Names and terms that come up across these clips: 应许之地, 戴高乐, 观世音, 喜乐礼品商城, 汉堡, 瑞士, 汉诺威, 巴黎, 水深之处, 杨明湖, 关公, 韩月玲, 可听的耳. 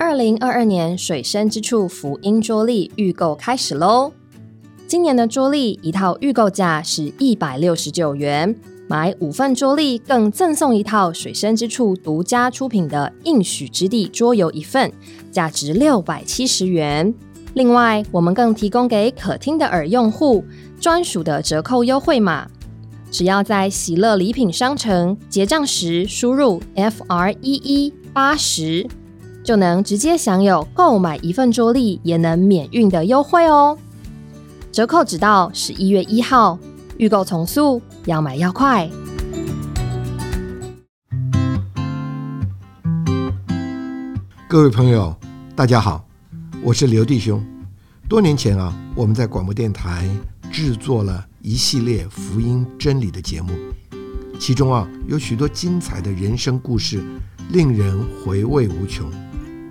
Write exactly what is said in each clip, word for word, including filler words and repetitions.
二零二二年水深之处福音桌历预购开始咯！今年的桌历一套预购价是一百六十九元，买五份桌历更赠送一套水深之处独家出品的应许之地桌游一份，价值六百七十元。另外我们更提供给可听的耳用户专属的折扣优惠码，只要在喜乐礼品商城结账时输入 F R E E 八十，就能直接享有购买一份桌历也能免运的优惠哦。折扣直到十一月一号，预购从速，要买要快。各位朋友大家好，我是刘弟兄。多年前啊，我们在广播电台制作了一系列福音真理的节目，其中啊有许多精彩的人生故事，令人回味无穷。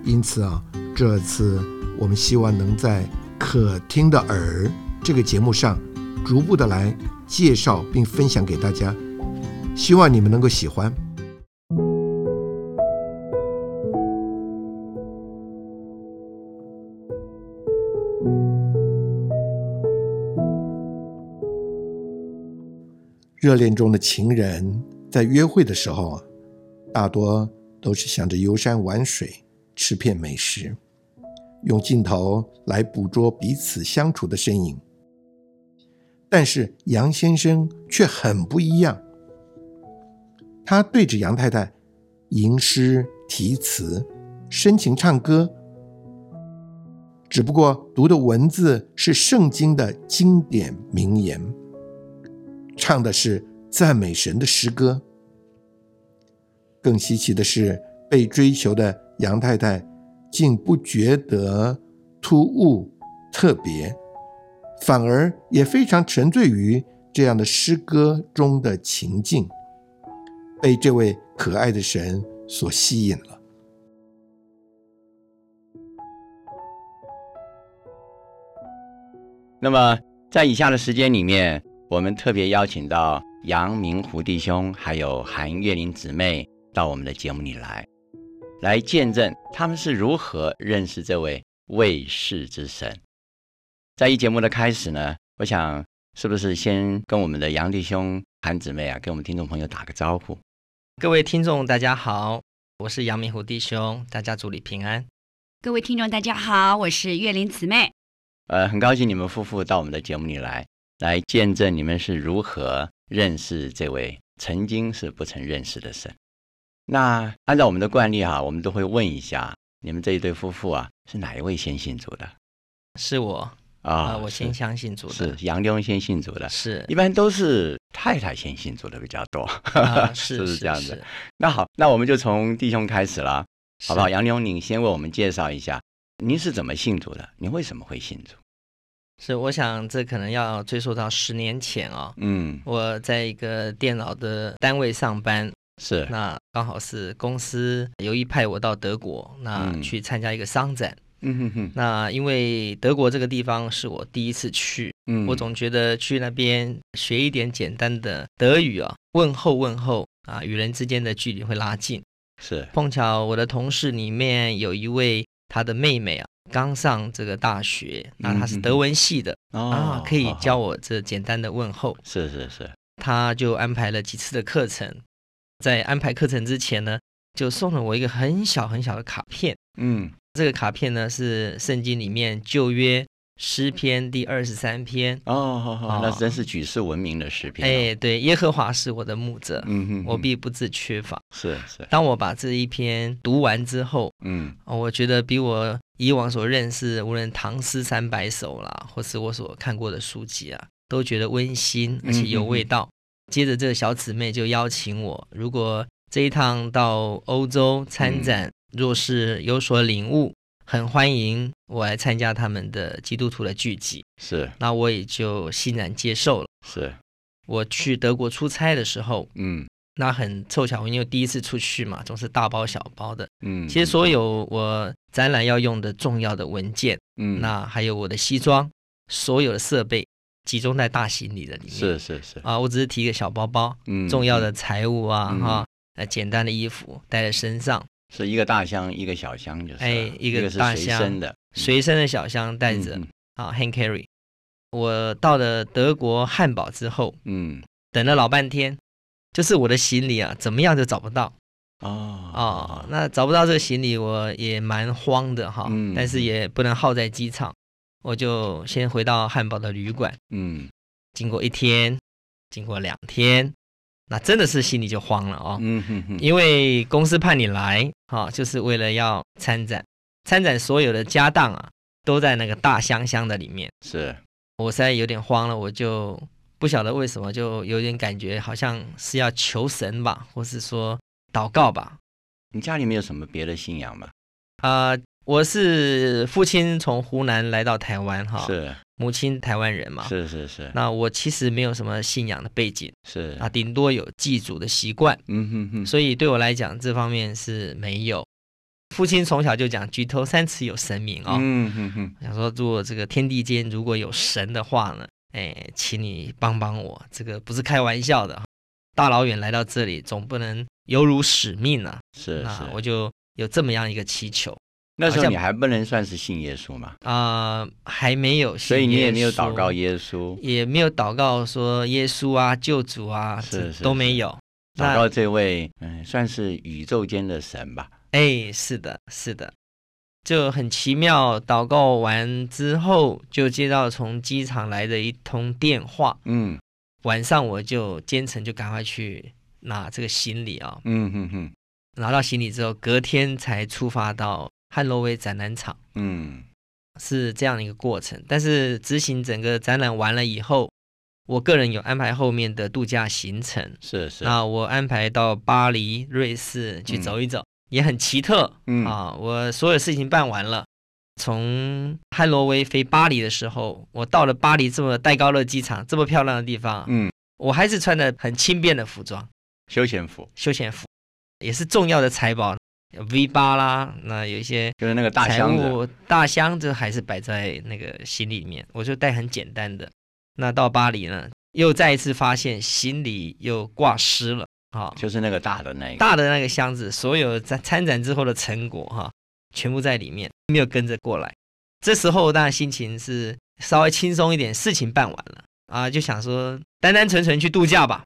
因此啊，这次我们希望能在可听的耳这个节目上逐步的来介绍并分享给大家，希望你们能够喜欢。热恋中的情人在约会的时候，大多都是想着游山玩水，吃遍美食，用镜头来捕捉彼此相处的身影。但是杨先生却很不一样，他对着杨太太吟诗题词，深情唱歌，只不过读的文字是圣经的经典名言，唱的是赞美神的诗歌。更稀奇的是，被追求的杨太太竟不觉得突兀特别，反而也非常沉醉于这样的诗歌中的情境，被这位可爱的神所吸引了。那么在以下的时间里面，我们特别邀请到杨明湖弟兄还有韩月玲姊妹到我们的节目里来来见证他们是如何认识这位卫士之神。在一节目的开始呢，我想是不是先跟我们的杨弟兄韩姊妹啊，跟我们听众朋友打个招呼。各位听众大家好，我是杨明湖弟兄，大家主里平安。各位听众大家好，我是月玲姊妹。呃，很高兴你们夫妇到我们的节目里来来见证你们是如何认识这位曾经是不曾认识的神。那按照我们的惯例啊，我们都会问一下你们这一对夫妇啊，是哪一位先信主的？是我啊、哦呃，我先相信主的。是杨弟兄先信主的。是，一般都是太太先信主的比较多，啊、是, 是不是这样子？是是。那好，那我们就从弟兄开始了，好不好？杨弟兄，您先为我们介绍一下，您是怎么信主的？您为什么会信主？是，我想这可能要追溯到十年前哦。嗯，我在一个电脑的单位上班，是，那刚好是公司有意派我到德国，那去参加一个商展。嗯哼哼。那因为德国这个地方是我第一次去，嗯，我总觉得去那边学一点简单的德语啊、哦，问候问候啊，与人之间的距离会拉近。是，碰巧我的同事里面有一位他的妹妹啊。刚上这个大学，那他是德文系的、嗯、啊、哦，可以教我这简单的问候。是是是，他就安排了几次的课程，在安排课程之前呢，就送了我一个很小很小的卡片。嗯，这个卡片呢是圣经里面旧约诗篇第二十三篇。哦，哦哦，那真是举世闻名的诗篇、哦。哎，对，耶和华是我的牧者，嗯哼哼，我必不致缺乏。是是，当我把这一篇读完之后，嗯，我觉得比我以往所认识，无论唐诗三百首啦，或是我所看过的书籍啊，都觉得温馨而且有味道。嗯、接着，这个小姊妹就邀请我，如果这一趟到欧洲参展，嗯、若是有所领悟，很欢迎我来参加他们的基督徒的聚集。是，那我也就欣然接受了。是，我去德国出差的时候，嗯。那很凑巧，因为第一次出去嘛，总是大包小包的。嗯，其实所有我展览要用的重要的文件，嗯，那还有我的西装，所有的设备集中在大行李的里面。是是是。啊，我只是提一个小包包，嗯，重要的财物啊，哈、嗯啊，简单的衣服带在身上。是一个大箱一个小箱就是，哎，一个大箱，一个是随身的，随身的小箱带着，嗯、好 ，hand carry。我到了德国汉堡之后，嗯，等了老半天，就是我的行李啊，怎么样就找不到。哦哦，那找不到这个行李，我也蛮慌的哈，嗯、但是也不能耗在机场，我就先回到汉堡的旅馆。嗯，经过一天，经过两天。那真的是心里就慌了哦，嗯哼哼，因为公司派你来，啊，就是为了要参展，参展所有的家当啊，都在那个大箱箱的里面。是，我实在有点慌了，我就不晓得为什么，就有点感觉好像是要求神吧，或是说祷告吧。你家里没有什么别的信仰吗？啊、呃，我是父亲从湖南来到台湾哈，是。母亲台湾人嘛，是是是。那我其实没有什么信仰的背景，是啊，顶多有祭祖的习惯，嗯哼哼。所以对我来讲，这方面是没有。父亲从小就讲"举头三尺有神明"哦，嗯哼哼。想说，如果这个天地间如果有神的话呢，哎，请你帮帮我，这个不是开玩笑的。大老远来到这里，总不能犹如使命啊。是是，啊，我就有这么样一个祈求。那时候你还不能算是信耶稣嘛？啊、呃，还没有信耶稣，所以你也没有祷告耶稣，也没有祷告说耶稣啊、救主啊，是是都没有。祷告这位，嗯，算是宇宙间的神吧？哎，是的，是的，就很奇妙。祷告完之后，就接到从机场来的一通电话。嗯，晚上我就兼程，就赶快去拿这个行李啊、哦。嗯哼哼，拿到行李之后，隔天才出发到汉诺威展览场，嗯，是这样的一个过程。但是执行整个展览完了以后，我个人有安排后面的度假行程，是是。那我安排到巴黎、瑞士去走一走，嗯、也很奇特、嗯、啊。我所有事情办完了，从汉诺威飞巴黎的时候，我到了巴黎这么戴高乐机场这么漂亮的地方，嗯，我还是穿的很轻便的服装，休闲服，休闲服也是重要的财宝。V 八啦，那有一些就是那个大箱子，大箱子还是摆在那个行李里面，我就带很简单的。那到巴黎呢，又再一次发现行李又挂失了啊、哦，就是那个大的那个大的那个箱子，所有在参展之后的成果哈、哦，全部在里面，没有跟着过来。这时候当然心情是稍微轻松一点，事情办完了啊，就想说单单纯纯去度假吧。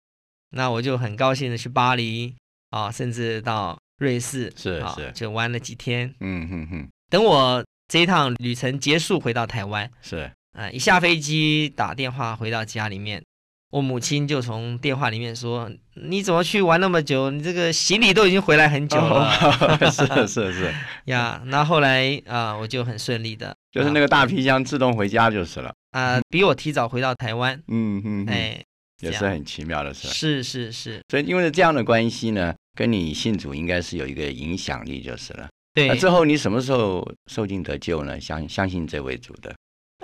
那我就很高兴的去巴黎啊，甚至到瑞士，是是、哦，就玩了几天。嗯哼哼。等我这一趟旅程结束，回到台湾，是啊、呃，一下飞机打电话回到家里面，我母亲就从电话里面说："你怎么去玩那么久？你这个行李都已经回来很久了。哦"是是是。呀，那后来啊、呃，我就很顺利的，就是那个大皮箱自动回家就是了。啊、呃，比我提早回到台湾。嗯哼哼，哎，也是很奇妙的事。是是是。所以因为这样的关系呢，跟你信主应该是有一个影响力就是了。对，那之后你什么时候受尽得救呢？相相信这位主的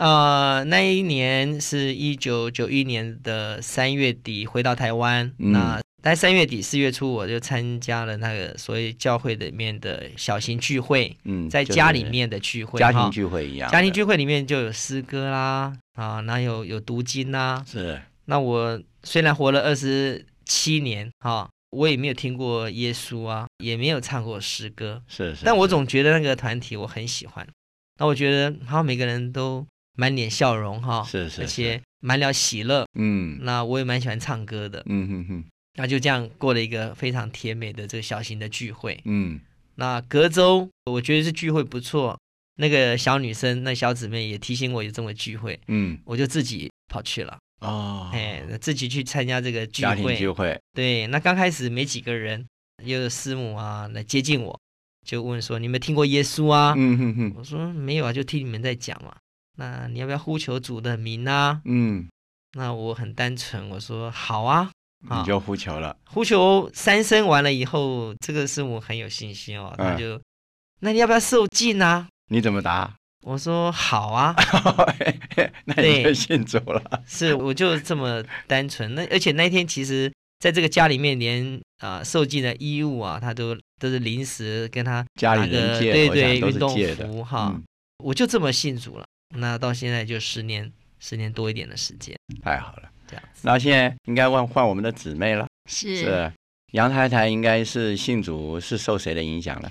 呃，那一年是一九九一年的三月底回到台湾、嗯、那在三月底四月初我就参加了那个所谓教会里面的小型聚会、嗯、在家里面的聚会、就是、家庭聚会一样，家庭聚会里面就有诗歌啦啊，那有有读经啦，是。那我虽然活了二十七年啊，我也没有听过耶稣啊，也没有唱过诗歌，是 是, 是。但我总觉得那个团体我很喜欢，那我觉得好像每个人都满脸笑容哈、哦，是 是, 是，而且满了喜乐，嗯。那我也蛮喜欢唱歌的，嗯哼哼。那就这样过了一个非常甜美的这个小型的聚会，嗯。那隔周我觉得这聚会不错，那个小女生那小姊妹也提醒我有这么聚会，嗯，我就自己跑去了。哦，哎，自己去参加这个聚会，家庭聚会。对，那刚开始没几个人，又有师母啊来接近我，就问说你有没有听过耶稣啊？嗯哼哼，我说没有啊，就听你们在讲嘛。那你要不要呼求主的名啊？嗯，那我很单纯，我说好啊，你就呼求了，呼求三声完了以后，这个师母很有信心哦，他就、嗯、那你要不要受浸啊？你怎么答？我说好啊，那你就信主了。是，我就这么单纯。那而且那天其实在这个家里面连啊、呃、受浸的衣物啊，他都都是临时跟他家里人借，对对，运动服哈、嗯，我就这么信主了。那到现在就十年，十年多一点的时间，太好了，这样子。那现在应该换换我们的姊妹了，是是。杨太太应该是信主是受谁的影响呢？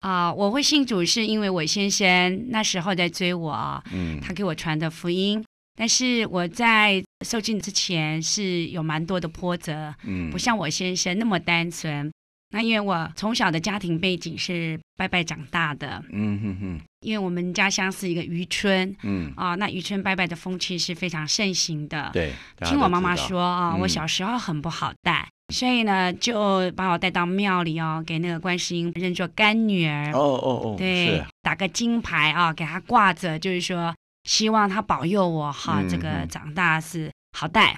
啊、呃，我会信主是因为我先生那时候在追我，嗯，他给我传的福音。但是我在受浸之前是有蛮多的波折，嗯，不像我先生那么单纯。那因为我从小的家庭背景是拜拜长大的，嗯哼哼。因为我们家乡是一个渔村，嗯啊、呃，那渔村拜拜的风气是非常盛行的。对，听我妈妈说啊、呃嗯，我小时候很不好带。所以呢，就把我带到庙里哦，给那个观世音认作干女儿。哦哦哦，对，打个金牌啊、哦，给她挂着，就是说希望她保佑我哈、嗯，这个长大是好带。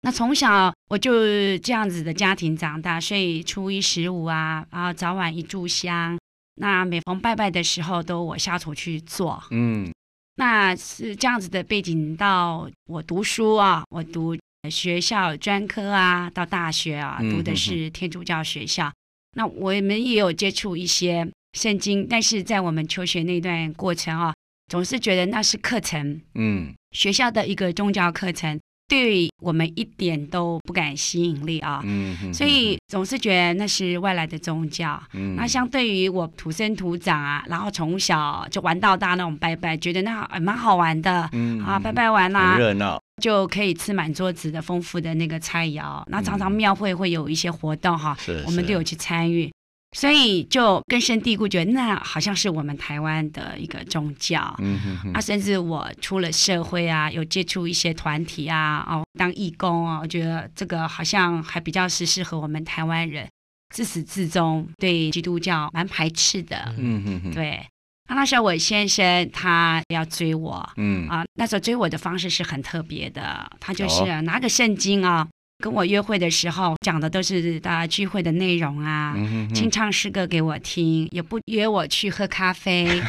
那从小我就这样子的家庭长大，所以初一十五啊，然后早晚一炷香。那每逢拜拜的时候，都我下厨去做。嗯，那是这样子的背景到我读书啊，我读。学校专科啊，到大学啊，读的是天主教学校。嗯、哼哼那我们也有接触一些圣经，但是在我们求学那段过程啊，总是觉得那是课程，嗯，学校的一个宗教课程，对我们一点都不感吸引力啊。嗯、哼哼哼所以总是觉得那是外来的宗教。嗯、那相对于我土生土长啊，然后从小就玩到大那种拜拜，觉得那蛮好玩的。嗯、啊，拜拜完啦，很热闹。就可以吃满桌子的丰富的那个菜肴，那常常庙会会有一些活动哈、嗯，我们都有去参与，所以就根深蒂固觉得那好像是我们台湾的一个宗教。嗯哼哼啊，甚至我出了社会啊，有接触一些团体啊，哦，当义工啊，我觉得这个好像还比较是适合我们台湾人。自始至终对基督教蛮排斥的。嗯哼哼对。那时候我先生他要追我，嗯啊，那时候追我的方式是很特别的，他就是拿个圣经啊、哦，跟我约会的时候讲的都是大家聚会的内容啊，嗯、哼哼清唱诗歌给我听，也不约我去喝咖啡，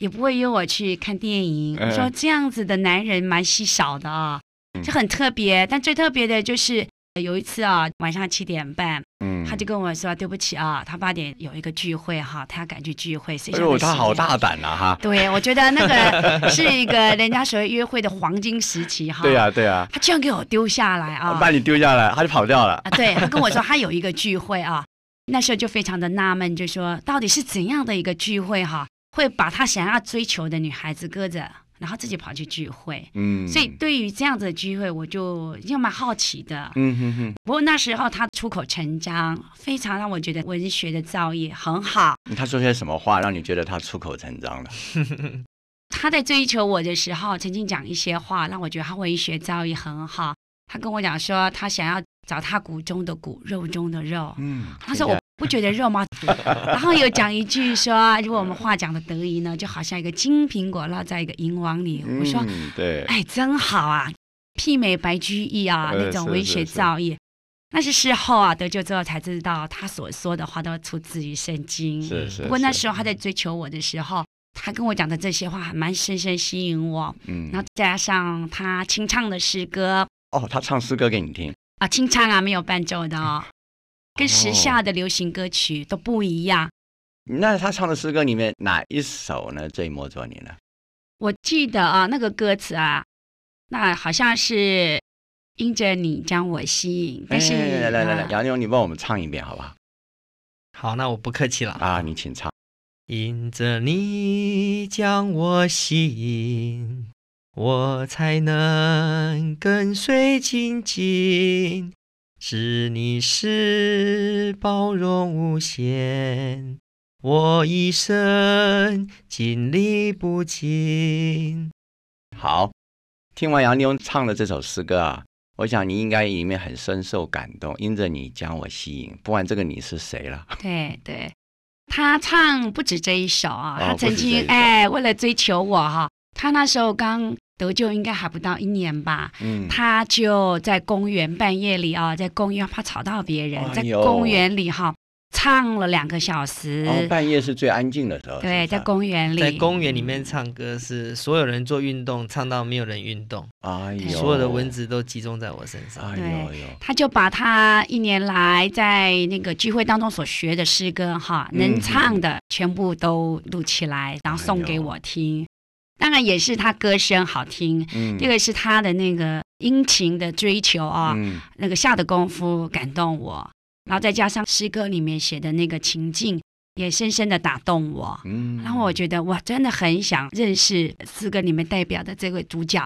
也不会约我去看电影。我说这样子的男人蛮稀少的啊、哦，就很特别。但最特别的就是有一次啊，晚上七点半。他就跟我说：“对不起啊，他八点有一个聚会哈，他要赶去聚会。谁”哎呦，他好大胆啊哈！对，我觉得那个是一个人家所谓约会的黄金时期哈。对呀、啊、对呀、啊，他居然给我丢下来啊！把你丢下来，他就跑掉了。啊，对，他跟我说他有一个聚会啊，那时候就非常的纳闷，就说到底是怎样的一个聚会哈、啊，会把他想要追求的女孩子搁着，然后自己跑去聚会。嗯，所以对于这样子的聚会，我就也蛮好奇的。嗯哼哼。不过那时候他出口成章，非常让我觉得文学的造诣很好。他说些什么话让你觉得他出口成章了？他在追求我的时候，曾经讲一些话让我觉得他文学造诣很好。他跟我讲说，他想要找他骨中的骨，肉中的肉。嗯，他说我不觉得肉吗？然后有讲一句说，如果我们话讲的得宜呢，就好像一个金苹果落在一个银网里。嗯、我说，对，哎，真好啊，媲美白居易啊那种文学造诣。那是事后啊得救之后才知道，他所说的话都出自于圣经。是是。不过那时候他在追求我的时候。他跟我讲的这些话还蛮深深吸引我，嗯，然后加上他清唱的诗歌，哦，他唱诗歌给你听啊，清唱啊，没有伴奏的哦，跟时下的流行歌曲都不一样。哦、那他唱的诗歌里面哪一首呢最摸着你呢？我记得啊，那个歌词啊，那好像是因着你将我吸引，但是、哎、来来来来，杨牛，你帮我们唱一遍好不好？好，那我不客气了啊，你请唱。因着你将我吸引，我才能跟随亲近，是你是包容无限，我一生尽力不尽。好，听完杨妞唱的这首诗歌啊，我想你应该里面很深受感动，因着你将我吸引，不然这个你是谁了？对对，他唱不止这一首啊，哦、他曾经哎，为了追求我哈、啊，他那时候刚得救，应该还不到一年吧，嗯，他就在公园半夜里啊，在公园怕吵到别人，哎、在公园里哈、啊、唱了两个小时、哦，半夜是最安静的时候，对，在公园里，在公园里面唱歌是所有人做运动，唱到没有人运动，哎呦，所有的蚊子都集中在我身上，哎呦呦，他就把他一年来在那个聚会当中所学的诗歌哈，能唱的全部都录起来，嗯、然后送给我听。哎、当然也是他歌声好听，嗯，这个是他的那个殷勤的追求啊，嗯、那个下的功夫感动我。然后再加上诗歌里面写的那个情境，也深深的打动我，嗯，然后我觉得我真的很想认识四个你们代表的这位主角，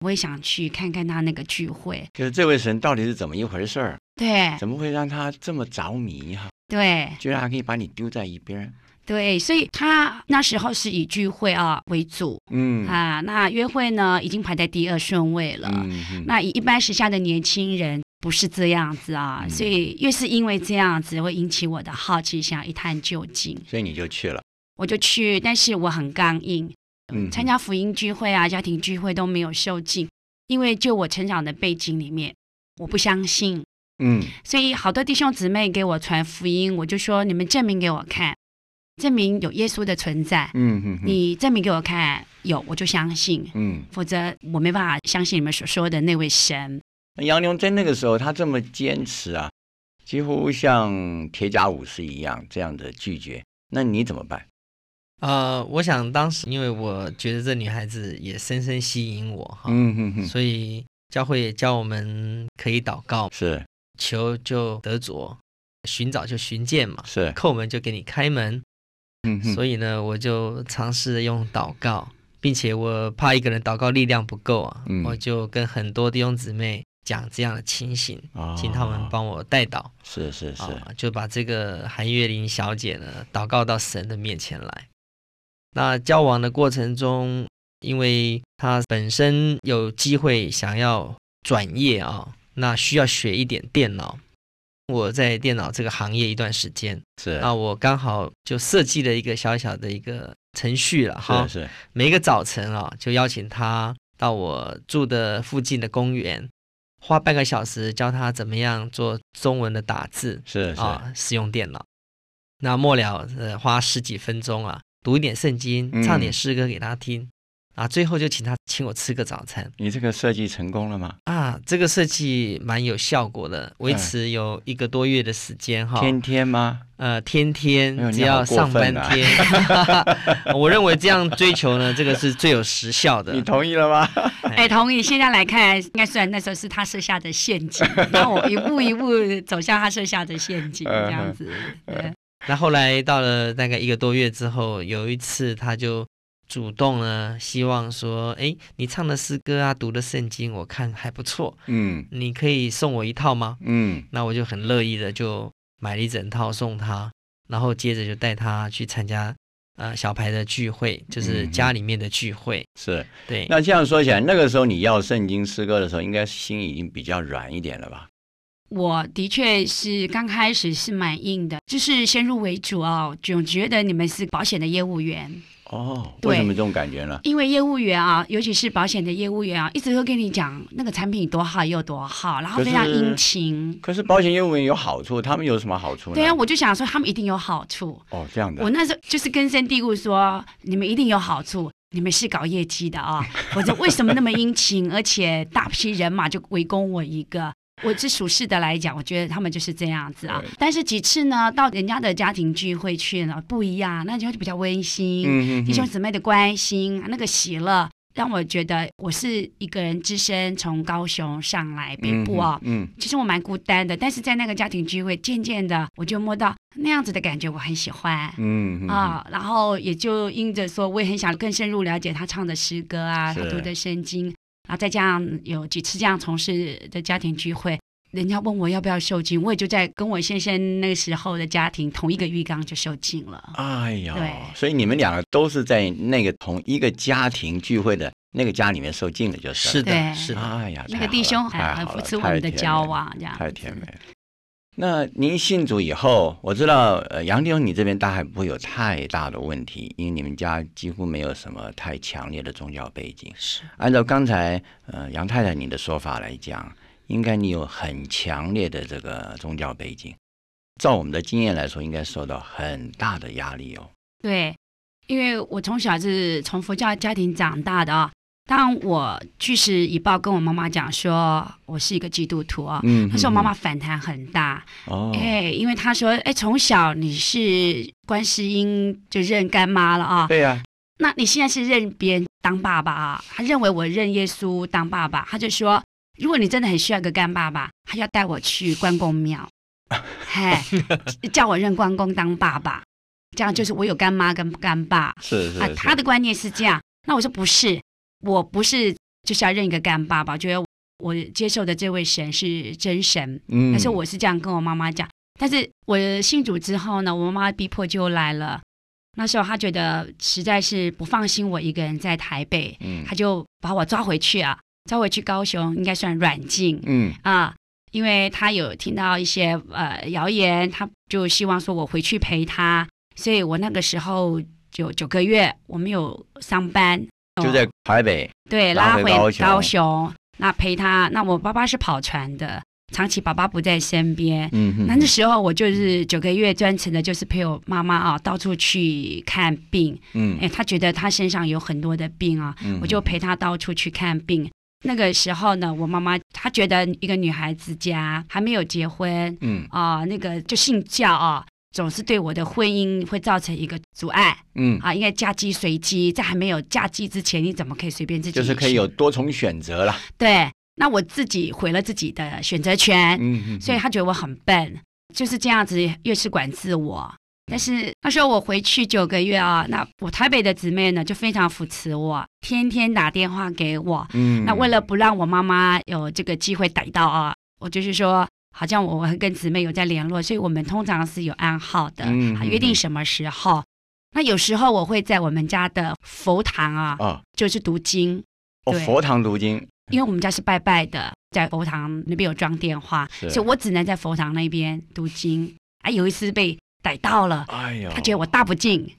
我也想去看看他那个聚会，就是这位神到底是怎么一回事儿？对，怎么会让他这么着迷哈、啊？对，居然还可以把你丢在一边。对，所以他那时候是以聚会啊为主，嗯啊，那约会呢已经排在第二顺位了。嗯、那以一般时下的年轻人不是这样子啊，嗯、所以越是因为这样子会引起我的好奇，想一探究竟。所以你就去了？我就去，但是我很刚硬，嗯、参加福音聚会啊、家庭聚会都没有受浸，因为就我成长的背景里面，我不相信，嗯，所以好多弟兄姊妹给我传福音，我就说你们证明给我看。证明有耶稣的存在，嗯哼哼，你证明给我看有，我就相信，嗯，否则我没办法相信你们所说的那位神。杨牛在那个时候他这么坚持啊，几乎像铁甲武士一样这样的拒绝，那你怎么办？呃，我想当时因为我觉得这女孩子也深深吸引我哈，嗯哼哼，所以教会也教我们可以祷告，是求就得着，寻找就寻见嘛，是叩门就给你开门。所以呢，我就尝试用祷告，并且我怕一个人祷告力量不够啊，嗯、我就跟很多弟兄姊妹讲这样的情形，哦、请他们帮我代祷。是是是、啊，就把这个韩月玲小姐呢祷告到神的面前来。那交往的过程中，因为她本身有机会想要转业啊，那需要学一点电脑。我在电脑这个行业一段时间，是啊，我刚好就设计了一个小小的一个程序了哈。是是，每一个早晨啊，就邀请他到我住的附近的公园，花半个小时教他怎么样做中文的打字，是是啊，使用电脑。那末了、呃、花十几分钟啊，读一点圣经，唱点诗歌给他听。嗯啊，最后就请他请我吃个早餐。你这个设计成功了吗？啊，这个设计蛮有效果的，维持有一个多月的时间哈。天天吗？呃，天天，哎、只要上半天。啊、我认为这样追求呢，这个是最有时效的。你同意了吗？哎，同意。现在来看，应该虽然那时候是他设下的陷阱，然后我一步一步走向他设下的陷阱，这样子。那后来到了大概一个多月之后，有一次他就。主动呢，希望说，哎，你唱的诗歌啊，读的圣经，我看还不错，嗯，你可以送我一套吗？嗯，那我就很乐意的就买了一整套送他，然后接着就带他去参加呃小排的聚会，就是家里面的聚会。嗯、是，对。那这样说起来，那个时候你要圣经诗歌的时候，应该心已经比较软一点了吧？我的确是刚开始是蛮硬的，就是先入为主哦，总觉得你们是保险的业务员。哦，为什么这种感觉呢？因为业务员啊，尤其是保险的业务员啊，一直会跟你讲那个产品多好又多好，然后非常殷勤。可是, 可是保险业务员有好处，他们有什么好处呢？对啊，我就想说他们一定有好处。哦，这样的。我那时候就是根深蒂固说，你们一定有好处，你们是搞业绩的啊！我说为什么那么殷勤，而且大批人马就围攻我一个？我是属实的来讲，我觉得他们就是这样子啊。但是几次呢，到人家的家庭聚会去呢，不一样，那就比较温馨，嗯、弟兄姊妹的关心，那个喜乐，让我觉得我是一个人只身从高雄上来北部啊、哦。嗯，嗯其实我蛮孤单的，但是在那个家庭聚会，渐渐的我就摸到那样子的感觉，我很喜欢。嗯啊，然后也就因着说，我也很想更深入了解他唱的诗歌啊，他读的圣经。然后再加上有几次这样从事的家庭聚会，人家问我要不要受浸，我也就在跟我先生那个时候的家庭同一个浴缸就受浸了。哎呀，对，所以你们两个都是在那个同一个家庭聚会的那个家里面受浸的，就是是的，是的。哎呀，那个弟兄很扶持我们的交往，这样太甜美了。那您信主以后，我知道呃杨弟兄你这边大概不会有太大的问题，因为你们家几乎没有什么太强烈的宗教背景。是，按照刚才呃杨太太你的说法来讲，应该你有很强烈的这个宗教背景，照我们的经验来说，应该受到很大的压力哦。对，因为我从小是从佛教家庭长大的啊、哦。当我据实以报跟我妈妈讲说我是一个基督徒啊、哦，嗯、但是我妈妈反弹很大、哦哎、因为她说哎，从小你是观世音就认干妈了啊、哦，对呀、啊，那你现在是认别人当爸爸啊？她认为我认耶稣当爸爸，她就说如果你真的很需要一个干爸爸，她要带我去关公庙，哎，叫我认关公当爸爸。这样就是我有干妈跟干爸，是是是啊，他的观念是这样。那我说不是，我不是就是要认一个干爸爸，觉得我接受的这位神是真神，嗯，但是我是这样跟我妈妈讲。但是我信主之后呢，我妈妈逼迫就来了。那时候她觉得实在是不放心我一个人在台北，嗯，她就把我抓回去啊，抓回去高雄，应该算软禁，嗯啊，因为她有听到一些呃谣言，她就希望说我回去陪她，所以我那个时候就九个月，我没有上班，就在台北，对，拉回高雄，高雄那陪她。那我爸爸是跑船的。长期爸爸不在身边，嗯，那那时候我就是九个月专程的，就是陪我妈妈啊，到处去看病，嗯，哎，她觉得她身上有很多的病啊，嗯，我就陪她到处去看病。那个时候呢，我妈妈她觉得一个女孩子家还没有结婚，嗯啊，呃，那个就信教啊，总是对我的婚姻会造成一个阻碍，嗯啊，应该嫁鸡随鸡，在还没有嫁鸡之前，你怎么可以随便自己？就是可以有多重选择了，对。那我自己毁了自己的选择权，嗯，所以他觉得我很笨，就是这样子越是管制我。但是那时候我回去九个月啊，那我台北的姊妹呢就非常扶持我，天天打电话给我，嗯，那为了不让我妈妈有这个机会逮到啊，我就是说好像我跟姊妹有在联络，所以我们通常是有暗号的，嗯，约定什么时候。那有时候我会在我们家的佛堂啊，哦，就是读经，哦，佛堂读经，因为我们家是拜拜的，在佛堂那边有装电话，所以我只能在佛堂那边读经。哎，有一次被逮到了，哎呦，他觉得我大不敬，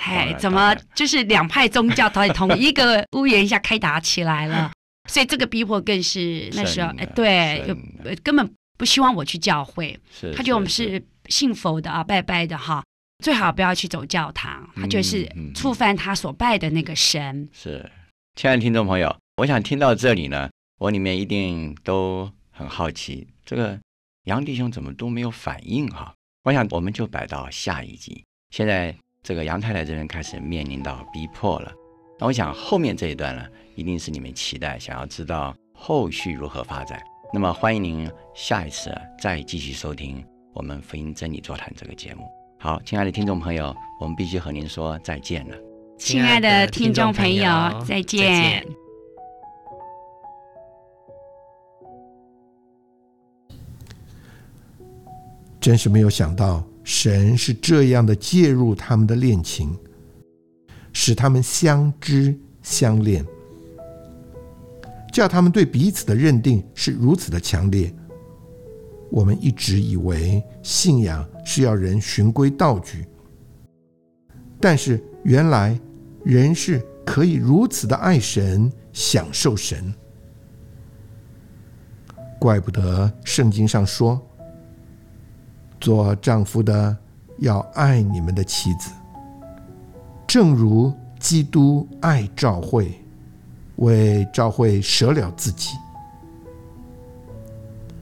哎，怎么就是两派宗教在同一个屋檐下开打起来了？所以这个逼迫更是那时候，哎，对，有根本不希望我去教会，他觉得我们是信佛的啊，拜拜的哈，最好不要去走教堂，他就是触犯他所拜的那个神。是，亲爱的听众朋友。我想听到这里呢，我里面一定都很好奇，这个杨弟兄怎么都没有反应哈？我想我们就摆到下一集。现在这个杨太太这边开始面临到逼迫了，那我想后面这一段呢，一定是你们期待想要知道后续如何发展。那么欢迎您下一次再继续收听我们福音真理座谈这个节目。好，亲爱的听众朋友，我们必须和您说再见了。亲爱的听众朋友，再见。再见。真是没有想到神是这样的介入他们的恋情，使他们相知相恋，叫他们对彼此的认定是如此的强烈。我们一直以为信仰是要人循规蹈矩，但是原来人是可以如此的爱神享受神，怪不得圣经上说，做丈夫的要爱你们的妻子，正如基督爱教会，为教会舍了自己。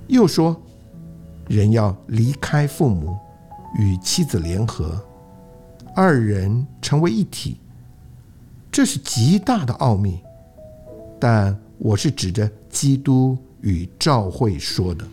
又说，人要离开父母，与妻子联合，二人成为一体。这是极大的奥秘，但我是指着基督与教会说的。